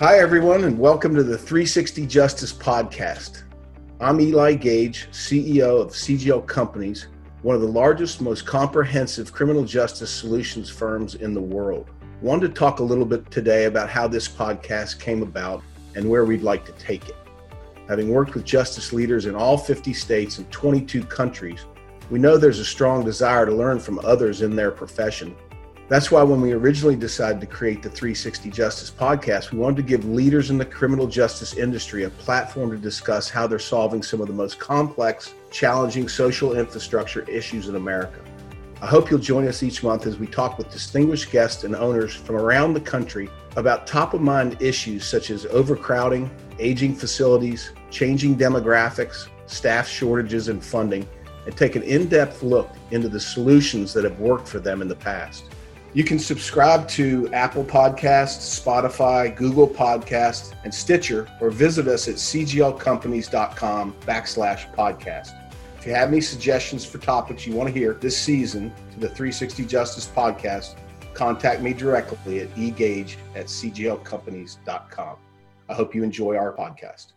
Hi, everyone, and welcome to the 360 Justice Podcast. I'm Eli Gage, CEO of CGL Companies, one of the largest, most comprehensive criminal justice solutions firms in the world. Wanted to talk a little bit today about how this podcast came about and where we'd like to take it. Having worked with justice leaders in all 50 states and 22 countries, we know there's a strong desire to learn from others in their profession. That's why when we originally decided to create the 360 Justice Podcast, we wanted to give leaders in the criminal justice industry a platform to discuss how they're solving some of the most complex, challenging social infrastructure issues in America. I hope you'll join us each month as we talk with distinguished guests and owners from around the country about top-of-mind issues such as overcrowding, aging facilities, changing demographics, staff shortages, and funding, and take an in-depth look into the solutions that have worked for them in the past. You can subscribe to Apple Podcasts, Spotify, Google Podcasts, and Stitcher, or visit us at cglcompanies.com/podcast. If you have any suggestions for topics you want to hear this season to the 360 Justice Podcast, contact me directly at egage@cglcompanies.com. I hope you enjoy our podcast.